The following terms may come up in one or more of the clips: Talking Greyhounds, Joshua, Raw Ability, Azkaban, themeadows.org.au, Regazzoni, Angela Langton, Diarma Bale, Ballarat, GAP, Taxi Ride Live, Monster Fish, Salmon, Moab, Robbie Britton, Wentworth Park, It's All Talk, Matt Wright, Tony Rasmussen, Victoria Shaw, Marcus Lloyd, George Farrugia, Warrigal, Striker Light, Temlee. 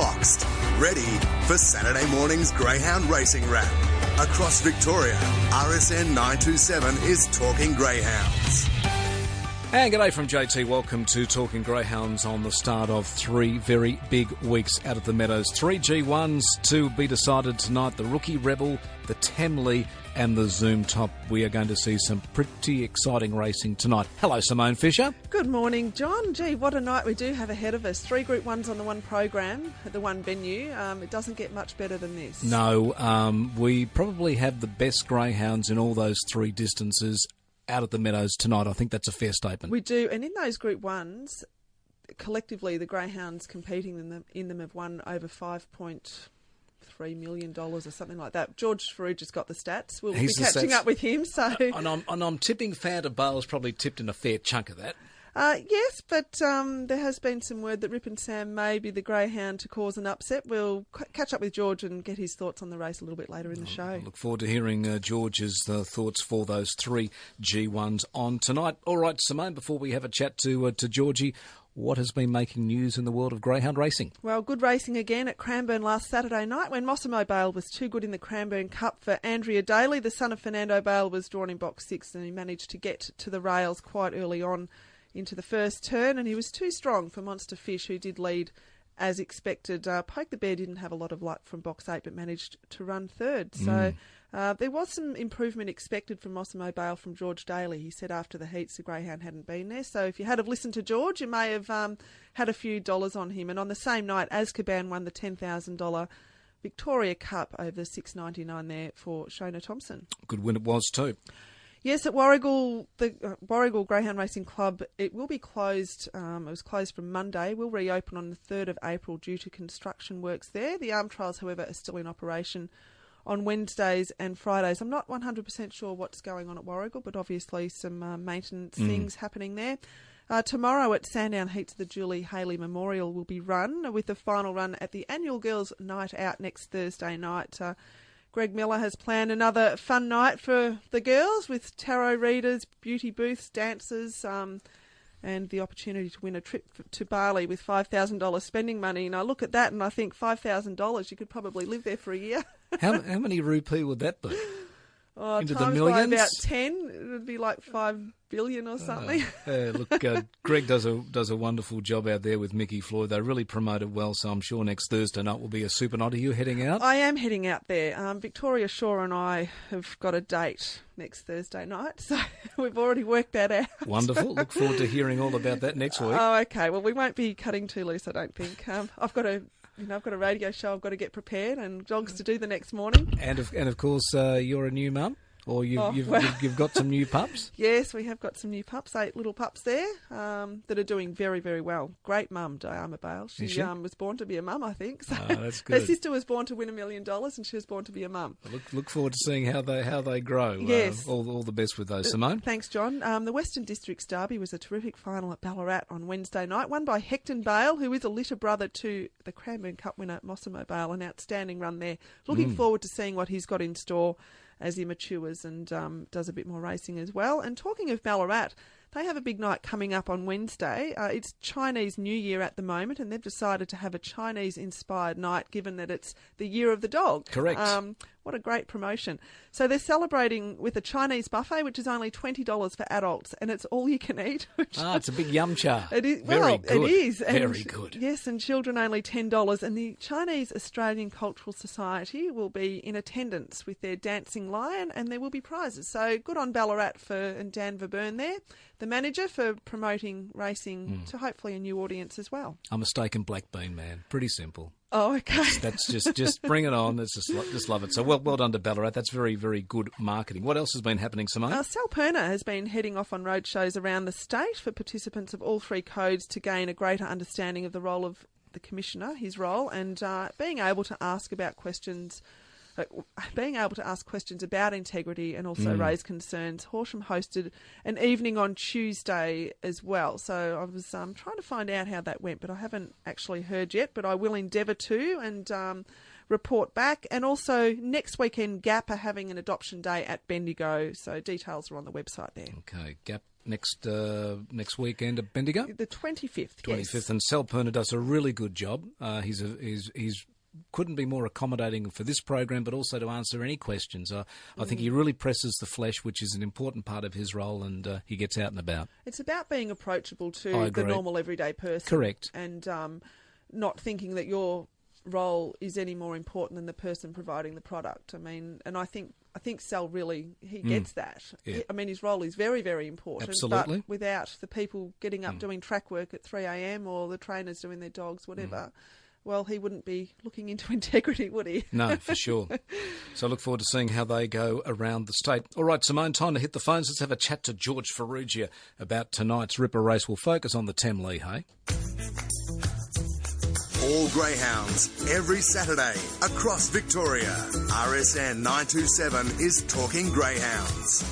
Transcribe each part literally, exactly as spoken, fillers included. Boxed, ready for Saturday morning's Greyhound Racing Wrap. Across Victoria, R S N nine two seven is Talking Greyhounds. And g'day from J T. Welcome to Talking Greyhounds on the start of three very big weeks out of the Meadows. Three G ones to be decided tonight. The Rookie Rebel, the Temlee and the Zoom Top. We are going to see some pretty exciting racing tonight. Hello, Simone Fisher. Good morning, John. Gee, what a night we do have ahead of us. Three Group Ones on the one program at the one venue. Um, it doesn't get much better than this. No, um, we probably have the best greyhounds in all those three distances out of the Meadows tonight. I think that's a fair statement. We do, and in those Group Ones, collectively the greyhounds competing in them in them have won over five point. Three million dollars or something like that. George Farrugia's got the stats. We'll He's be catching up with him. So, and I'm, and I'm tipping Fanta Bale's probably tipped in a fair chunk of that. Uh, yes, but um, there has been some word that Rip and Sam may be the greyhound to cause an upset. We'll c- catch up with George and get his thoughts on the race a little bit later in the show. I look forward to hearing uh, George's uh, thoughts for those three G ones on tonight. All right, Simone, before we have a chat to uh, to Georgie, what has been making news in the world of greyhound racing? Well, good racing again at Cranbourne last Saturday night when Mossimo Bale was too good in the Cranbourne Cup for Andrea Daly. The son of Fernando Bale was drawn in box six and he managed to get to the rails quite early on into the first turn, and he was too strong for Monster Fish, who did lead as expected. Uh, Poke the Bear didn't have a lot of luck from box eight but managed to run third. So mm. uh, there was some improvement expected from Mossimo Bale from George Daly. He said after the heats the greyhound hadn't been there. So if you had have listened to George, you may have um, had a few dollars on him. And on the same night, Azkaban won the ten thousand dollars Victoria Cup over six dollars ninety-nine there for Shona Thompson. Good win it was too. Yes, at Warrigal, the uh, Warrigal Greyhound Racing Club, it will be closed. Um, it was closed from Monday. We'll reopen on the third of April due to construction works there. The arm trials, however, are still in operation on Wednesdays and Fridays. I'm not one hundred percent sure what's going on at Warrigal, but obviously some uh, maintenance mm. things happening there. Uh, tomorrow at Sandown, heats of the Julie Haley Memorial will be run, with the final run at the annual Girls' Night Out next Thursday night. Uh, Greg Miller has planned another fun night for the girls with tarot readers, beauty booths, dancers, um, and the opportunity to win a trip to Bali with five thousand dollars spending money. And I look at that and I think five thousand dollars, you could probably live there for a year. How, how many rupee would that be? Oh, into times the millions? By about ten, it would be like five billion or something. Uh, uh, look, uh, Greg does a does a wonderful job out there with Mickey Floyd. They really promote it well, so I'm sure next Thursday night will be a super night. Are you heading out? I am heading out there. Um, Victoria Shaw and I have got a date next Thursday night, so we've already worked that out. Wonderful. Look forward to hearing all about that next week. Oh, okay. Well, we won't be cutting too loose, I don't think. Um, I've got a... You know, I've got a radio show I've got to get prepared and jogs to do the next morning. And of, and of course, uh, you're a new mum, or you've, oh, you've, well. you've, you've got some new pups? Yes, we have got some new pups, eight little pups there um, that are doing very, very well. Great mum, Diarma Bale. She, she? Um, was born to be a mum, I think. So oh, that's good. Her sister was born to win a million dollars and she was born to be a mum. Look look forward to seeing how they how they grow. Yes. Uh, all, all the best with those, Simone. Thanks, John. Um, the Western Districts Derby was a terrific final at Ballarat on Wednesday night, won by Hector Bale, who is a litter brother to the Cranbourne Cup winner, Mossimo Bale. An outstanding run there. Looking mm. forward to seeing what he's got in store as he matures and um, does a bit more racing as well. And talking of Ballarat, they have a big night coming up on Wednesday. Uh, it's Chinese New Year at the moment, and they've decided to have a Chinese-inspired night, given that it's the Year of the Dog. Correct. Um, what a great promotion. So they're celebrating with a Chinese buffet, which is only twenty dollars for adults, and it's all you can eat. Which ah, it's a big yum cha. It is. Very well, good. It is. And very good. Yes, and children only ten dollars. And the Chinese Australian Cultural Society will be in attendance with their dancing lion, and there will be prizes. So good on Ballarat for and Dan Verburn there, the manager, for promoting racing mm. to hopefully a new audience as well. I'm a steak and black bean man. Pretty simple. Oh, okay. That's, that's just, just bring it on. That's just, just love it. So well well done to Ballarat. That's very, very good marketing. What else has been happening, Simone? Uh, Sal Perna has been heading off on road shows around the state for participants of all three codes to gain a greater understanding of the role of the Commissioner, his role, and uh, being able to ask about questions... being able to ask questions about integrity and also mm. raise concerns. Horsham hosted an evening on Tuesday as well. So I was um, trying to find out how that went, but I haven't actually heard yet, but I will endeavour to, and um, report back. And also next weekend, G A P are having an adoption day at Bendigo. So details are on the website there. Okay, G A P. Next uh, next weekend at Bendigo, the twenty fifth, twenty fifth, yes. And Sal Perna does a really good job. Uh, he's a, he's he's couldn't be more accommodating for this program, but also to answer any questions. Uh, I mm. think he really presses the flesh, which is an important part of his role, and uh, he gets out and about. It's about being approachable to the normal everyday person, correct? And um, not thinking that your role is any more important than the person providing the product. I mean, and I think. I think Sal really, he gets mm. that. Yeah. I mean, his role is very, very important. Absolutely. But without the people getting up mm. doing track work at three a m or the trainers doing their dogs, whatever, mm. well, he wouldn't be looking into integrity, would he? No, for sure. So I look forward to seeing how they go around the state. All right, Simone, time to hit the phones. Let's have a chat to George Farrugia about tonight's Ripper race. We'll focus on the Temlee, hey? All greyhounds, every Saturday, across Victoria. R S N nine two seven is Talking Greyhounds.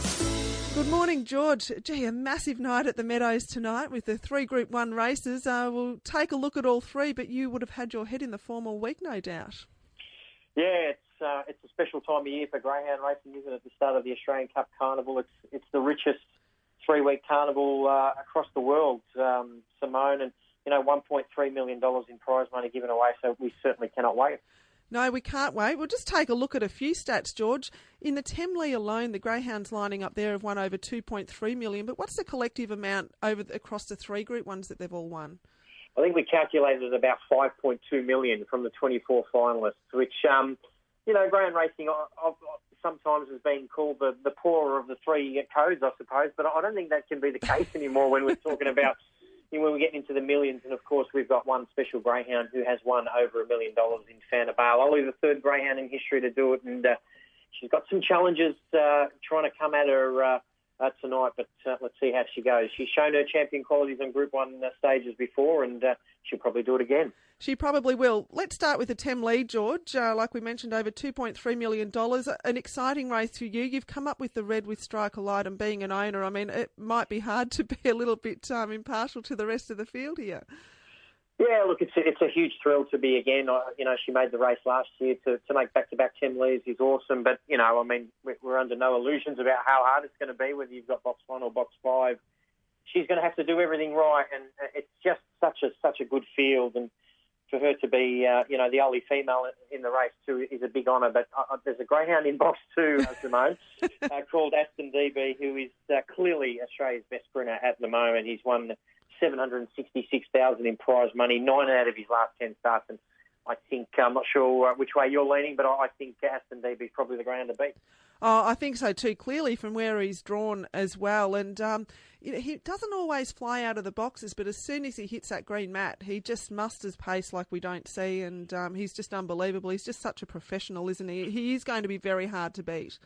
Good morning, George. Gee, a massive night at the Meadows tonight with the three Group one races. Uh, we'll take a look at all three, but you would have had your head in the form all week, no doubt. Yeah, it's uh, it's a special time of year for greyhound racing, isn't it, at the start of the Australian Cup Carnival. It's, it's the richest three-week carnival uh, across the world, um, Simone, and you know, one point three million dollars in prize money given away, so we certainly cannot wait. No, we can't wait. We'll just take a look at a few stats, George. In the Temlee alone, the greyhounds lining up there have won over two point three million dollars, but what's the collective amount over across the three group ones that they've all won? I think we calculated about five point two million dollars from the twenty-four finalists, which, um, you know, greyhound racing sometimes has been called the, the poorer of the three codes, I suppose, but I don't think that can be the case anymore when we're talking about... When we get into the millions, and of course we've got one special greyhound who has won over a million dollars in Fanta Bale. Only the third greyhound in history to do it, and uh, she's got some challenges uh, trying to come at her uh, uh, tonight, but uh, let's see how she goes. She's shown her champion qualities on Group one uh, stages before, and uh, she'll probably do it again. She probably will. Let's start with the Temlee, George. Uh, like we mentioned, over two point three million dollars. An exciting race for you. You've come up with the red with Striker Light, and being an owner, I mean, it might be hard to be a little bit um, impartial to the rest of the field here. Yeah, look, it's a, it's a huge thrill to be again. I, you know, she made the race last year. To, to make back-to-back Temlees is awesome. But, you know, I mean, we're under no illusions about how hard it's going to be, whether you've got box one or box five. She's going to have to do everything right, and it's just such a such a good field, and for her to be, uh, you know, the only female in the race too is a big honour. But uh, there's a greyhound in box two, uh, Simone, uh, called Aston D B, who is uh, clearly Australia's best sprinter at the moment. He's won seven hundred sixty-six thousand dollars in prize money, nine out of his last ten starts. And I think, I'm not sure which way you're leaning, but I think Aston D B is probably the greyhound to beat. Oh, I think so too, clearly from where he's drawn as well. And um, he doesn't always fly out of the boxes, but as soon as he hits that green mat, he just musters pace like we don't see, and um, he's just unbelievable. He's just such a professional, isn't he? He is going to be very hard to beat.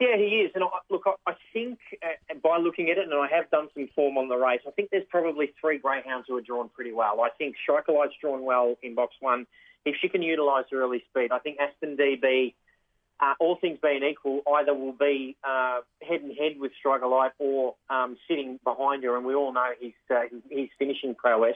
Yeah, he is. And I, look, I, I think uh, by looking at it, and I have done some form on the race, I think there's probably three greyhounds who are drawn pretty well. I think Striker Light's drawn well in box one. If she can utilise her early speed, I think Aston D B... Uh, all things being equal, either will be uh, head and head with Striker Light or um, sitting behind her, and we all know he's, uh, he's finishing prowess.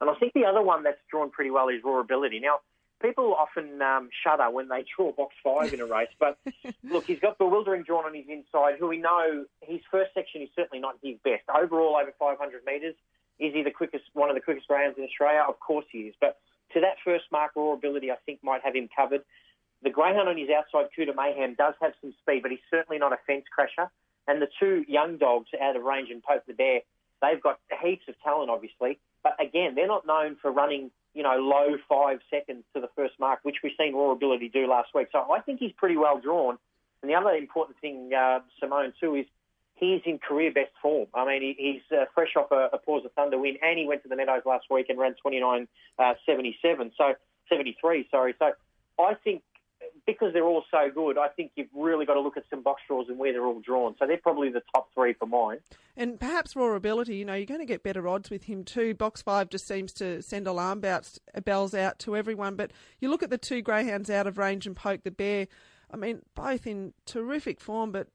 And I think the other one that's drawn pretty well is Raw Ability. Now, people often um, shudder when they draw box five in a race, but look, he's got Bewildering John on his inside, who we know his first section is certainly not his best. Overall, over five hundred metres, is he the quickest, one of the quickest greyhounds in Australia? Of course he is. But to that first mark, Raw Ability, I think, might have him covered. The greyhound on his outside, Coup de Mayhem, does have some speed, but he's certainly not a fence crasher. And the two young dogs, Out of Range and Poke the Bear, they've got heaps of talent, obviously. But again, they're not known for running, you know, low five seconds to the first mark, which we've seen Raw Ability do last week. So I think he's pretty well drawn. And the other important thing, uh, Simone, too, is he's in career best form. I mean, he's uh, fresh off a, a Paws of Thunder win, and he went to the Meadows last week and ran twenty-nine seventy-seven, so seventy-three, sorry. So I think, because they're all so good, I think you've really got to look at some box draws and where they're all drawn. So they're probably the top three for mine. And perhaps Raw Ability, you know, you're going to get better odds with him too. Box five just seems to send alarm bells out to everyone. But you look at the two greyhounds, Out of Range and Poke the Bear, I mean, both in terrific form, but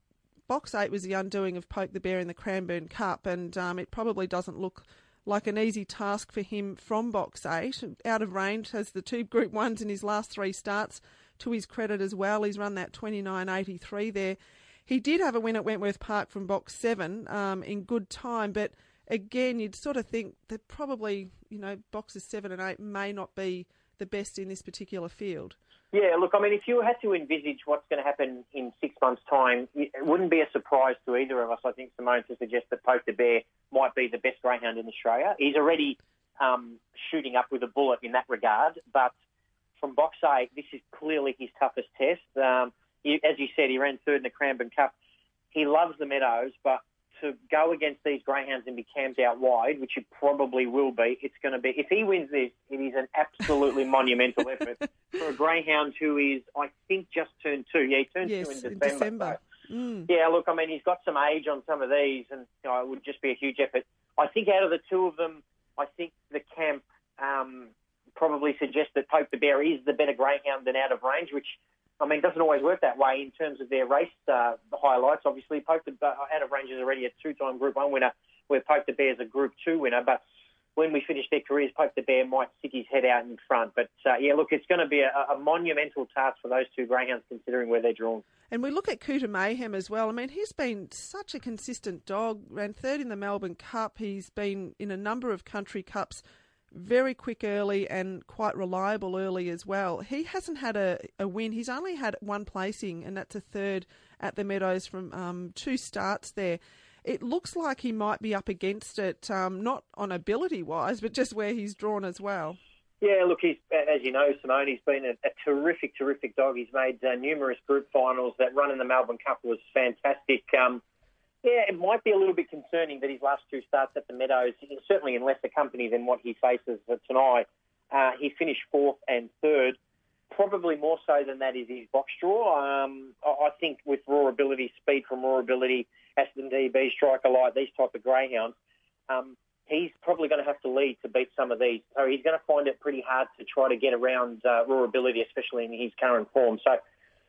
box eight was the undoing of Poke the Bear in the Cranbourne Cup, and um, it probably doesn't look like an easy task for him from box eight. Out of Range has the two group ones in his last three starts. to his credit as well. He's run that twenty-nine eighty-three there. He did have a win at Wentworth Park from box seven um, in good time, but again, you'd sort of think that probably, you know, boxes seven and eight may not be the best in this particular field. Yeah, look, I mean, if you had to envisage what's going to happen in six months' time, it wouldn't be a surprise to either of us, I think, Simone, to suggest that Poke the Bear might be the best greyhound in Australia. He's already um, shooting up with a bullet in that regard, but from box eight, this is clearly his toughest test. Um, he, as you said, he ran third in the Cranbourne Cup. He loves the Meadows, but to go against these greyhounds and be camped out wide, which it probably will be, it's going to be... If he wins this, it is an absolutely monumental effort for a greyhound who is, I think, just turned two. Yeah, he turned yes, two in December. In December. So, mm. Yeah, look, I mean, he's got some age on some of these, and you know, it would just be a huge effort. I think out of the two of them, I think the camp um, probably suggests that Poke the Bear is the better greyhound than Out of Range, which... I mean, it doesn't always work that way in terms of their race uh, highlights. Obviously, Poke the Bear, Out of Range is already a two-time Group one winner, where Poke the Bear is a Group two winner. But when we finish their careers, Poke the Bear might stick his head out in front. But, uh, yeah, look, it's going to be a, a monumental task for those two greyhounds considering where they're drawn. And we look at Cooter Mayhem as well. I mean, he's been such a consistent dog. Ran third in the Melbourne Cup. He's been in a number of country cups. Very quick early and quite reliable early as well. He hasn't had a, a win. He's only had one placing, and that's a third at the Meadows from um, two starts there. It looks like he might be up against it, um, not on ability-wise, but just where he's drawn as well. Yeah, look, he's, as you know, Simone, he's been a, a terrific, terrific dog. He's made uh, numerous group finals. That run in the Melbourne Cup was fantastic. Um Yeah, it might be a little bit concerning that his last two starts at the Meadows, certainly in lesser company than what he faces tonight, uh, he finished fourth and third. Probably more so than that is his box draw. Um, I think with Raw Ability, speed from Raw Ability, Aston D B, Striker Light, these type of greyhounds, um, he's probably going to have to lead to beat some of these. So he's going to find it pretty hard to try to get around uh, Raw Ability, especially in his current form. So...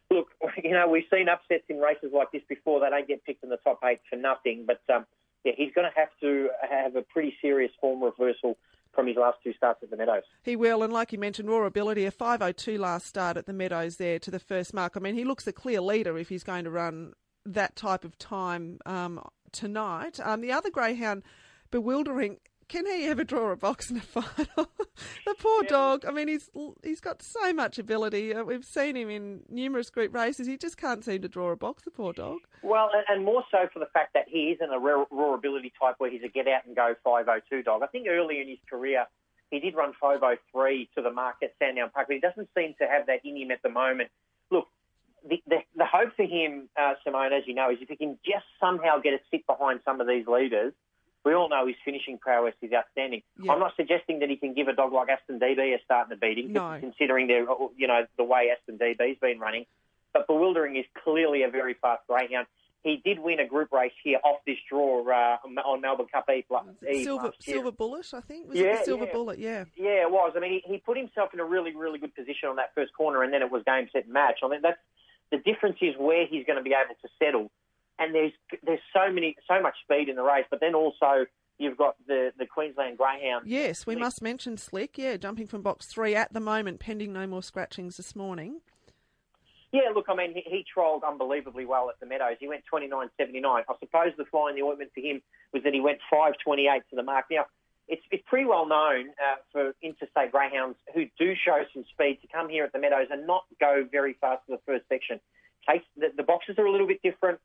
Look, you know, we've seen upsets in races like this before. They don't get picked in the top eight for nothing. But, um, yeah, he's going to have to have a pretty serious form reversal from his last two starts at the Meadows. He will. And like you mentioned, Raw Ability, a five oh two last start at the Meadows there to the first mark. I mean, he looks a clear leader if he's going to run that type of time um, tonight. Um, the other greyhound, Bewildering... Can he ever draw a box in a final? The poor yeah. dog. I mean, he's he's got so much ability. We've seen him in numerous group races. He just can't seem to draw a box, the poor dog. Well, and more so for the fact that he isn't a Raw Ability type where he's a get-out-and-go five oh two dog. I think early in his career, he did run five oh three to the mark at Sandown Park, but he doesn't seem to have that in him at the moment. Look, the, the, the hope for him, uh, Simone, as you know, is if he can just somehow get a sit behind some of these leaders. We all know his finishing prowess is outstanding. Yeah. I'm not suggesting that he can give a dog like Aston D B a start in a beating, no. considering their, you know, the way Aston D B's been running. But Bewildering is clearly a very fast greyhound. He did win a group race here off this draw uh, on Melbourne Cup Eve Silver, last year. Silver Bullet, I think. Was yeah, it the Silver yeah. Bullet? Yeah. Yeah, it was. I mean, he, he put himself in a really, really good position on that first corner, and then it was game, set, match. I mean, that's the difference is where he's going to be able to settle. And there's there's so many so much speed in the race, but then also you've got the, the Queensland greyhound. Yes, we Slick. must mention Slick. Yeah, jumping from box three at the moment, pending no more scratchings this morning. Yeah, look, I mean he, he trolled unbelievably well at the Meadows. He went twenty-nine seventy-nine. I suppose the fly in the ointment for him was that he went five twenty-eight to the mark. Now it's it's pretty well known uh, for interstate greyhounds who do show some speed to come here at the Meadows and not go very fast in the first section. The, the boxes are a little bit different.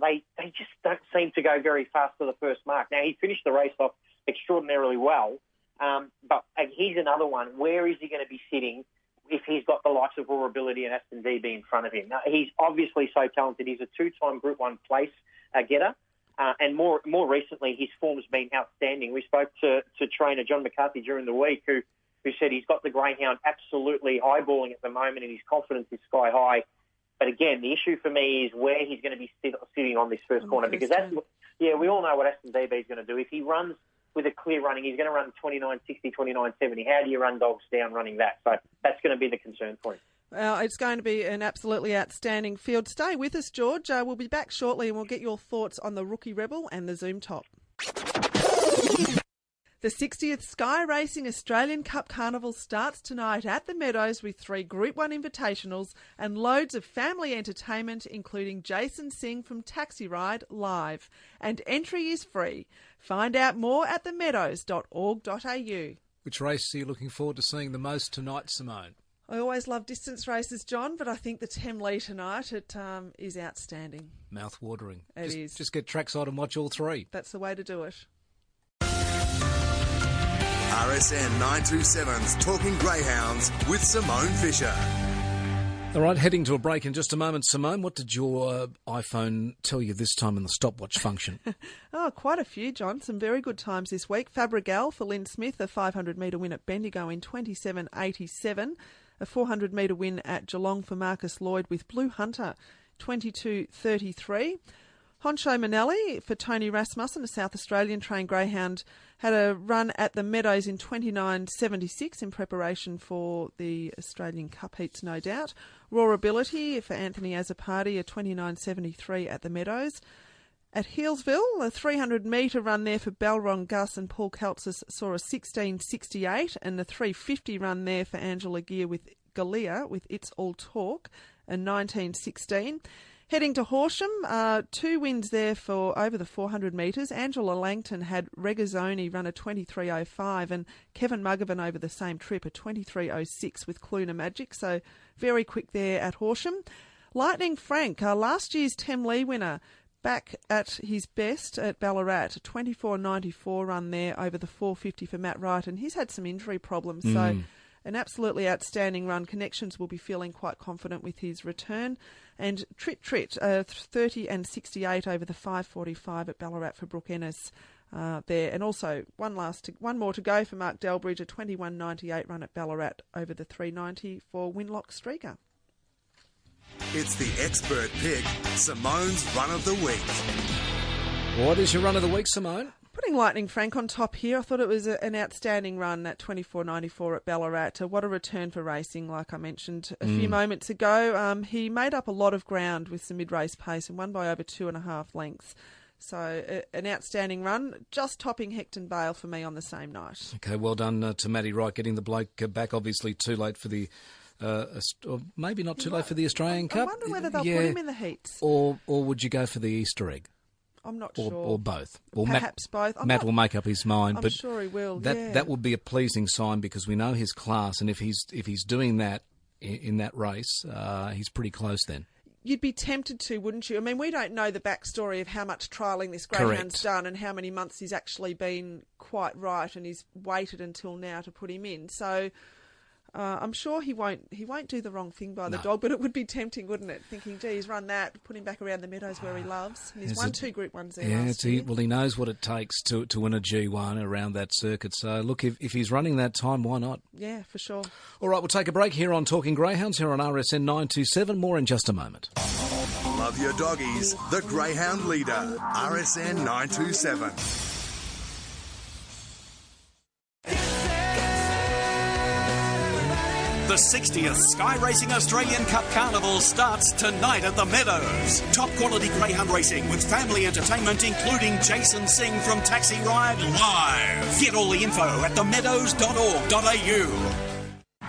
They they just don't seem to go very fast to the first mark. Now, he finished the race off extraordinarily well, um, but he's another one. Where is he going to be sitting if he's got the likes of Raw Ability and Aston D B in front of him? Now, he's obviously so talented. He's a two-time Group one place uh, getter, uh, and more more recently, his form's been outstanding. We spoke to, to trainer John McCarthy during the week who, who said he's got the greyhound absolutely eyeballing at the moment and his confidence is sky high. But again, the issue for me is where he's going to be sit, sitting on this first corner because that's what, yeah, we all know what Aston D B is going to do. If he runs with a clear running, he's going to run twenty-nine sixty, twenty-nine seventy. How do you run dogs down running that? So that's going to be the concern for him. Well, it's going to be an absolutely outstanding field. Stay with us, George. Uh, we'll be back shortly and we'll get your thoughts on the Rookie Rebel and the Zoom Top. The sixtieth Sky Racing Australian Cup Carnival starts tonight at the Meadows with three Group one Invitationals and loads of family entertainment, including Jason Singh from Taxi Ride Live. And entry is free. Find out more at the meadows dot org dot a u. Which race are you looking forward to seeing the most tonight, Simone? I always love distance races, John, but I think the Temlee tonight, it um, is outstanding. Mouth-watering. It just, is. Just get trackside and watch all three. That's the way to do it. R S N nine two seven's Talking Greyhounds with Simone Fisher. All right, heading to a break in just a moment. Simone, what did your uh, iPhone tell you this time in the stopwatch function? Oh, quite a few, John. Some very good times this week. Fabregal for Lynn Smith, a five hundred metre win at Bendigo in twenty-seven eighty-seven. A four hundred metre win at Geelong for Marcus Lloyd with Blue Hunter, twenty-two thirty-three. Honcho Manelli for Tony Rasmussen, a South Australian trained greyhound, had a run at the Meadows in twenty-nine seventy-six in preparation for the Australian Cup heats, no doubt. Raw Ability for Anthony Azzapardi, a twenty-nine seventy-three at the Meadows. At Healesville, a three hundred metre run there for Balron Gus and Paul Kaltzis saw a sixteen sixty-eight, and a three fifty run there for Angela Gear with Galea with It's All Talk, a nineteen sixteen. Heading to Horsham, uh, two wins there for over the four hundred metres. Angela Langton had Regazzoni run a twenty-three oh five and Kevin Mugovan over the same trip a twenty-three oh six with Cluna Magic. So very quick there at Horsham. Lightning Frank, uh, last year's Temlee winner, back at his best at Ballarat, a twenty-four ninety-four run there over the four fifty for Matt Wright. And he's had some injury problems, mm. so... an absolutely outstanding run. Connections will be feeling quite confident with his return. And Trit Trit, uh, thirty and sixty-eight over the five forty-five at Ballarat for Brooke Ennis uh, there. And also one last, to, one more to go for Mark Delbridge, a twenty-one ninety-eight run at Ballarat over the three ninety for Winlock Streaker. It's the expert pick, Simone's Run of the Week. What is your Run of the Week, Simone? Putting Lightning Frank on top here, I thought it was a, an outstanding run at twenty-four ninety-four at Ballarat. What a return for racing, like I mentioned a mm. few moments ago. Um, he made up a lot of ground with some mid-race pace and won by over two and a half lengths. So uh, an outstanding run, just topping Hector Bale for me on the same night. Okay, well done uh, to Matty Wright, getting the bloke uh, back. Obviously too late for the... Uh, or maybe not too no, late for the Australian I, Cup. I wonder whether they'll yeah. put him in the heats. Or, or would you go for the Easter egg? I'm not or, sure. Or both. Or Perhaps Matt, both. I'm Matt not, will make up his mind. I'm but sure he will, that, yeah. That would be a pleasing sign because we know his class, and if he's if he's doing that in, in that race, uh, he's pretty close then. You'd be tempted to, wouldn't you? I mean, we don't know the backstory of how much trialling this greyhound's done and how many months he's actually been quite right, and he's waited until now to put him in. So... Uh, I'm sure he won't he won't do the wrong thing by the no. dog, but it would be tempting, wouldn't it? Thinking, gee, he's run that, put him back around the Meadows where he loves. And he's Is won it, two Group ones there. Yeah, last year. He, well, he knows what it takes to to win a G one around that circuit. So, look, if, if he's running that time, why not? Yeah, for sure. All right, we'll take a break here on Talking Greyhounds here on R S N nine two seven. More in just a moment. Love your doggies, the Greyhound leader, R S N nine two seven. The sixtieth Sky Racing Australian Cup Carnival starts tonight at the Meadows. Top-quality greyhound racing with family entertainment, including Jason Singh from Taxi Ride Live. Get all the info at the meadows dot org dot a u.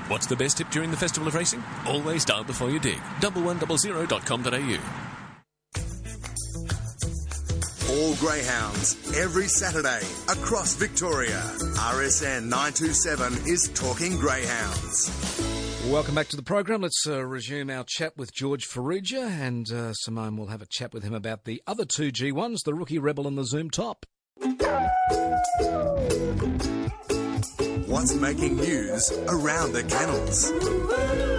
What's the best tip during the Festival of Racing? Always start before you dig. one one zero zero dot com dot a u. All greyhounds, every Saturday, across Victoria. R S N nine two seven is Talking Greyhounds. Welcome back to the program. Let's uh, resume our chat with George Farrugia, and uh, Simone will have a chat with him about the other two G ones, the Rookie Rebel and the Zoom Top. What's making news around the kennels?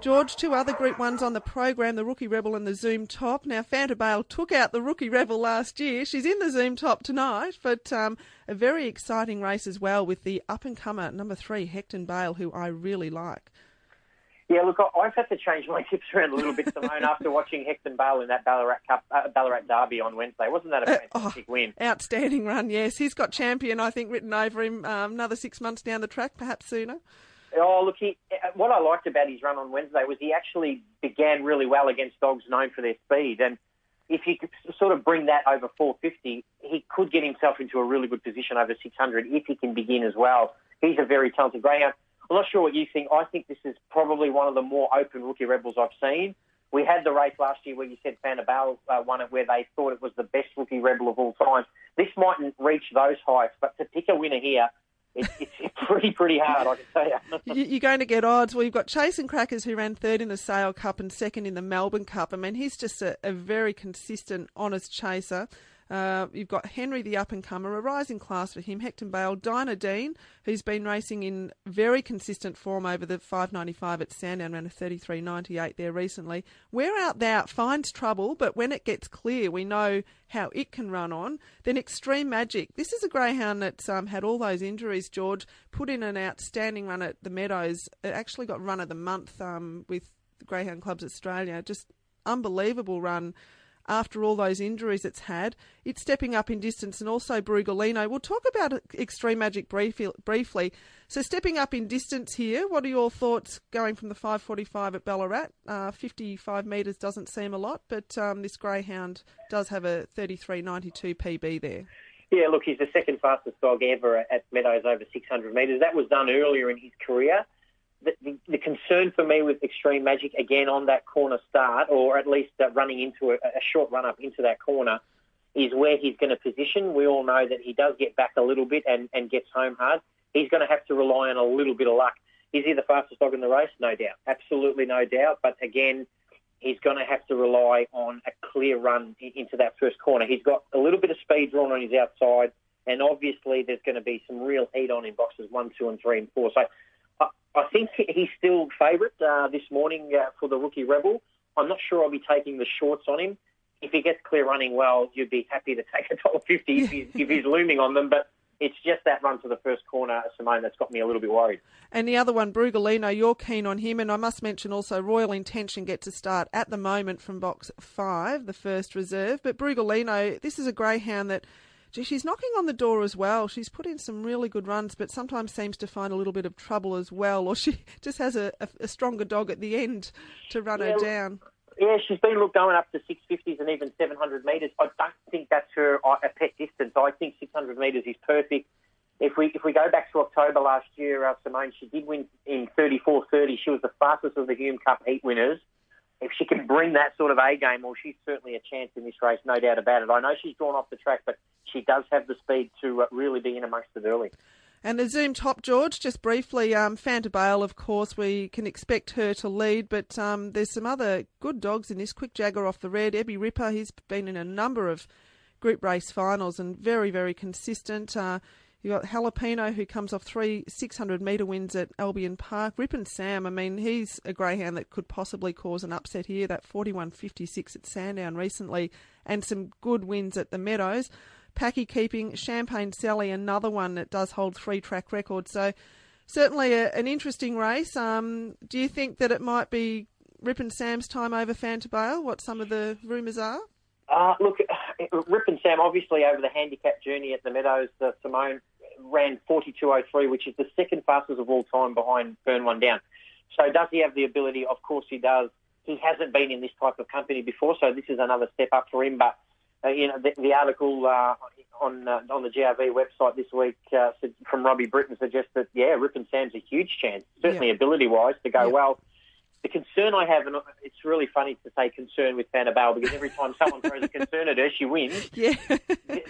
George, two other Group ones on the program, the Rookie Rebel and the Zoom Top. Now, Fanta Bale took out the Rookie Rebel last year. She's in the Zoom Top tonight, but um, a very exciting race as well with the up-and-comer, number three, Hector Bale, who I really like. Yeah, look, I've had to change my tips around a little bit, Simone, after watching Hector Bale in that Ballarat Cup, uh, Ballarat Derby on Wednesday. Wasn't that a fantastic uh, oh, win? Outstanding run, yes. He's got champion, I think, written over him um, another six months down the track, perhaps sooner. Oh, look, he, what I liked about his run on Wednesday was he actually began really well against dogs known for their speed. And if he could sort of bring that over four fifty, he could get himself into a really good position over six hundred if he can begin as well. He's a very talented greyhound. I'm not sure what you think. I think this is probably one of the more open Rookie Rebels I've seen. We had the race last year where you said Fanta Bale uh, won it, where they thought it was the best Rookie Rebel of all time. This mightn't reach those heights, but to pick a winner here, It's, it's pretty, pretty hard, I can tell you. You're going to get odds. Well, you've got Chase and Crackers, who ran third in the Sale Cup and second in the Melbourne Cup. I mean, he's just a, a very consistent, honest chaser. Uh, you've got Henry, the up-and-comer, a rising class for him, Hector Bale, Dinah Dean, who's been racing in very consistent form over the five ninety-five at Sandown, around a thirty-three ninety-eight there recently. We're Out There finds trouble, but when it gets clear, we know how it can run on. Then Extreme Magic. This is a greyhound that's um, had all those injuries, George, put in an outstanding run at the Meadows. It actually got run of the month um, with Greyhound Clubs Australia. Just unbelievable run. After all those injuries it's had, it's stepping up in distance, and also Brugolino. We'll talk about Extreme Magic briefly. So stepping up in distance here, what are your thoughts going from the five forty-five at Ballarat? Uh, fifty-five metres doesn't seem a lot, but um, this greyhound does have a thirty-three ninety-two P B there. Yeah, look, he's the second fastest dog ever at Meadows over six hundred metres. That was done earlier in his career. The, the, the concern for me with Extreme Magic, again, on that corner start, or at least uh, running into a, a short run-up into that corner, is where he's going to position. We all know that he does get back a little bit and, and gets home hard. He's going to have to rely on a little bit of luck. Is he the fastest dog in the race? No doubt. Absolutely no doubt. But, again, he's going to have to rely on a clear run into that first corner. He's got a little bit of speed drawn on his outside, and obviously there's going to be some real heat on in boxes one, two and three and four. So I think he's still favourite uh, this morning uh, for the Rookie Rebel. I'm not sure I'll be taking the shorts on him. If he gets clear running well, you'd be happy to take a dollar fifty if, he's, if he's looming on them. But it's just that run to the first corner, Simone, that's got me a little bit worried. And the other one, Brugolino, you're keen on him. And I must mention also Royal Intention gets a start at the moment from box five, the first reserve. But Brugolino, this is a greyhound that... she's knocking on the door as well. She's put in some really good runs, but sometimes seems to find a little bit of trouble as well, or she just has a, a, a stronger dog at the end to run yeah, her down. Yeah, she's been look, going up to six fifties and even seven hundred metres. I don't think that's her a pet distance. I think six hundred metres is perfect. If we if we go back to October last year, uh, Simone, she did win in thirty-four thirty. She was the fastest of the Hume Cup eight winners. If she can bring that sort of A game, well, she's certainly a chance in this race, no doubt about it. I know she's drawn off the track, but she does have the speed to really be in amongst it early. And the Zoom Top, George, just briefly, um, Fanta Bale, of course, we can expect her to lead, but um, there's some other good dogs in this. Quick Jagger off the red, Ebby Ripper, he's been in a number of group race finals and very, very consistent. Uh, You've got Jalapeno, who comes off three six hundred metre wins at Albion Park. Rippin' Sam, I mean, he's a greyhound that could possibly cause an upset here, that forty-one fifty-six at Sandown recently, and some good wins at the Meadows. Packy Keeping, Champagne Sally, another one that does hold three track records. So certainly a, an interesting race. Um, do you think that it might be Rippin' Sam's time over Fanta Bale, what some of the rumours are? Uh, look, Rippin' Sam, obviously, over the handicap journey at the Meadows, uh, Simone ran forty-two oh three, which is the second fastest of all time behind Burn One Down. So does he have the ability? Of course he does. He hasn't been in this type of company before, so this is another step up for him. But, uh, you know, the, the article uh, on uh, on the G R V website this week uh, from Robbie Britton suggests that, yeah, Rippin' Sam's a huge chance, certainly yeah. ability-wise, to go yeah. well. The concern I have, and it's really funny to say concern with Fanta Bale because every time someone throws a concern at her, she wins. Yeah.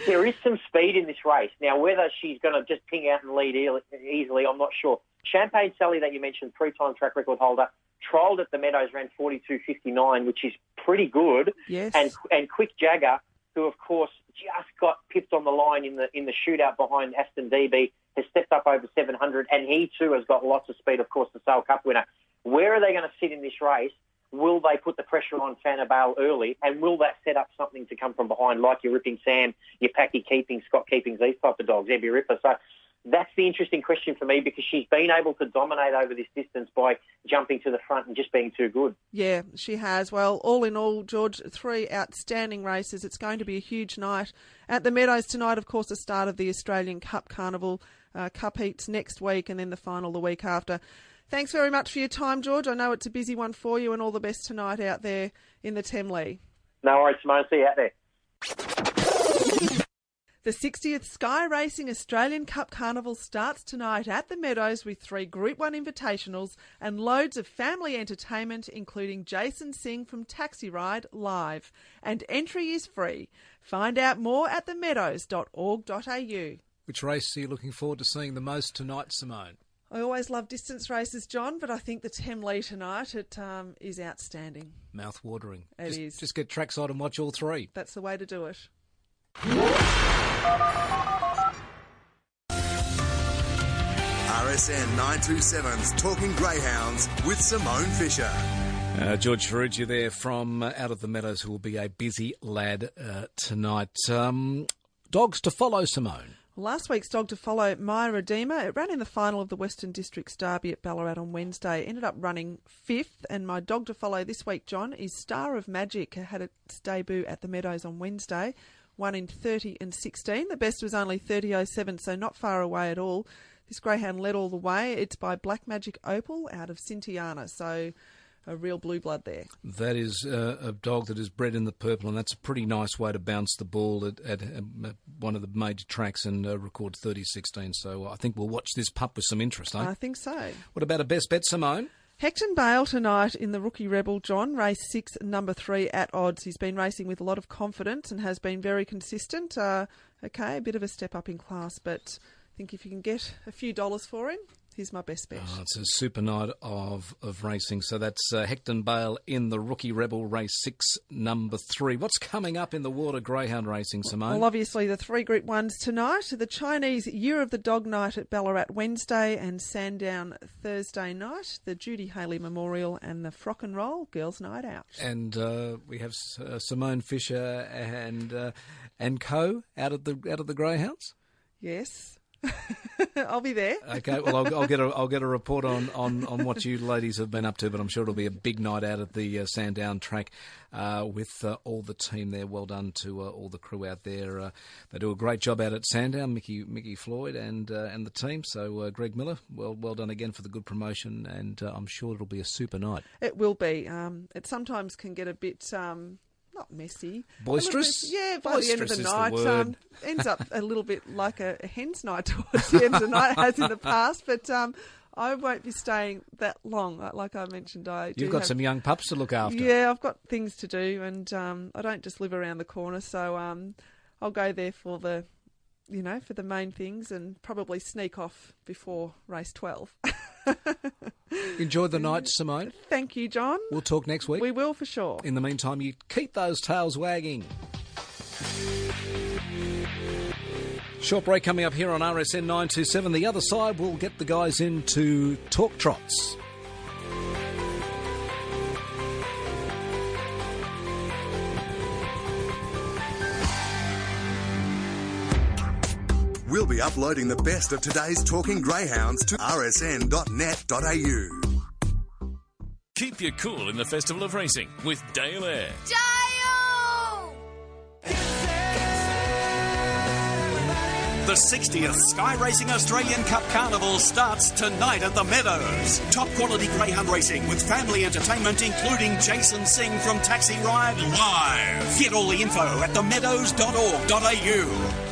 There is some speed in this race. Now, whether she's going to just ping out and lead easily, I'm not sure. Champagne Sally that you mentioned, three-time track record holder, trialled at the Meadows, ran forty-two fifty-nine, which is pretty good. Yes. And and Quick Jagger, who, of course, just got pipped on the line in the in the shootout behind Aston D B, has stepped up over seven hundred, and he, too, has got lots of speed, of course, the Sale Cup winner. Where are they going to sit in this race? Will they put the pressure on Fanta Bale early? And will that set up something to come from behind, like your Rippin' Sam, your Packy Keeping, Scott Keepings, these type of dogs, Ebby Ripper? So that's the interesting question for me because she's been able to dominate over this distance by jumping to the front and just being too good. Yeah, she has. Well, all in all, George, three outstanding races. It's going to be a huge night at the Meadows tonight, of course, the start of the Australian Cup Carnival. Uh, cup heats next week and then the final the week after. Thanks very much for your time, George. I know it's a busy one for you, and all the best tonight out there in the Temlee. No worries, Simone. See you out there. The sixtieth Sky Racing Australian Cup Carnival starts tonight at the Meadows with three Group one Invitationals and loads of family entertainment, including Jason Singh from Taxi Ride Live. And entry is free. Find out more at the meadows dot org dot a u. Which race are you looking forward to seeing the most tonight, Simone? I always love distance races, John, but I think the Temlee tonight, it um, is outstanding. Mouth-watering. It just, is. Just get trackside and watch all three. That's the way to do it. R S N nine two seven's Talking Greyhounds with Simone Fisher. Uh, George Farrugia there from uh, Out of the Meadows, who will be a busy lad uh, tonight. Um, dogs to follow, Simone. Last week's dog to follow, My Redeemer, it ran in the final of the Western Districts Derby at Ballarat on Wednesday. Ended up running fifth, and my dog to follow this week, John, is Star of Magic. It had its debut at the Meadows on Wednesday, won in thirty and sixteen. The best was only thirty oh seven, so not far away at all. This greyhound led all the way. It's by Black Magic Opal out of Cintiana, so a real blue blood there. That is uh, a dog that is bred in the purple, and that's a pretty nice way to bounce the ball at, at, at one of the major tracks and uh, record thirty sixteen. So I think we'll watch this pup with some interest, eh? I think so. What about a best bet, Simone? Hector Bale tonight in the Rookie Rebel, John, race six, number three at odds. He's been racing with a lot of confidence and has been very consistent. Uh, okay, a bit of a step up in class, but I think if you can get a few dollars for him, here's my best bet. Oh, it's a super night of, of racing. So that's uh, Hector Bale in the Rookie Rebel, race six, number three. What's coming up in the water greyhound racing, Simone? Well, obviously the three Group Ones tonight, the Chinese Year of the Dog Night at Ballarat Wednesday and Sandown Thursday night, the Judy Haley Memorial and the Frock and Roll Girls' Night Out. And uh, we have uh, Simone Fisher and uh, and co out of the out of the greyhounds. Yes. I'll be there. Okay, well, I'll, I'll get a I'll get a report on, on, on what you ladies have been up to, but I'm sure it'll be a big night out at the uh, Sandown track uh, with uh, all the team there. Well done to uh, all the crew out there. Uh, they do a great job out at Sandown, Mickey Mickey Floyd and uh, and the team. So uh, Greg Miller, well well done again for the good promotion, and uh, I'm sure it'll be a super night. It will be. Um, it sometimes can get a bit. Um Not messy. Boisterous? Bit, yeah, by boisterous the end of the night. The um, ends up a little bit like a, a hen's night towards the end of the night, as in the past. But um, I won't be staying that long. Like I mentioned, I do You've got have, some young pups to look after. Yeah, I've got things to do, and um, I don't just live around the corner. So um, I'll go there for the, you know, for the main things and probably sneak off before race twelve. Enjoy the night, Simone. Thank you, John. We'll talk next week. We will, for sure. In the meantime, you keep those tails wagging. Short break coming up here on R S N nine two seven. The other side, we'll get the guys into Talk Trots. We'll be uploading the best of today's Talking Greyhounds to r s n dot net dot a u. Keep you cool in the Festival of Racing with Dale Air. Dale! The sixtieth Sky Racing Australian Cup Carnival starts tonight at the Meadows. Top quality greyhound racing with family entertainment, including Jason Singh from Taxi Ride Live. Get all the info at the meadows dot org dot a u.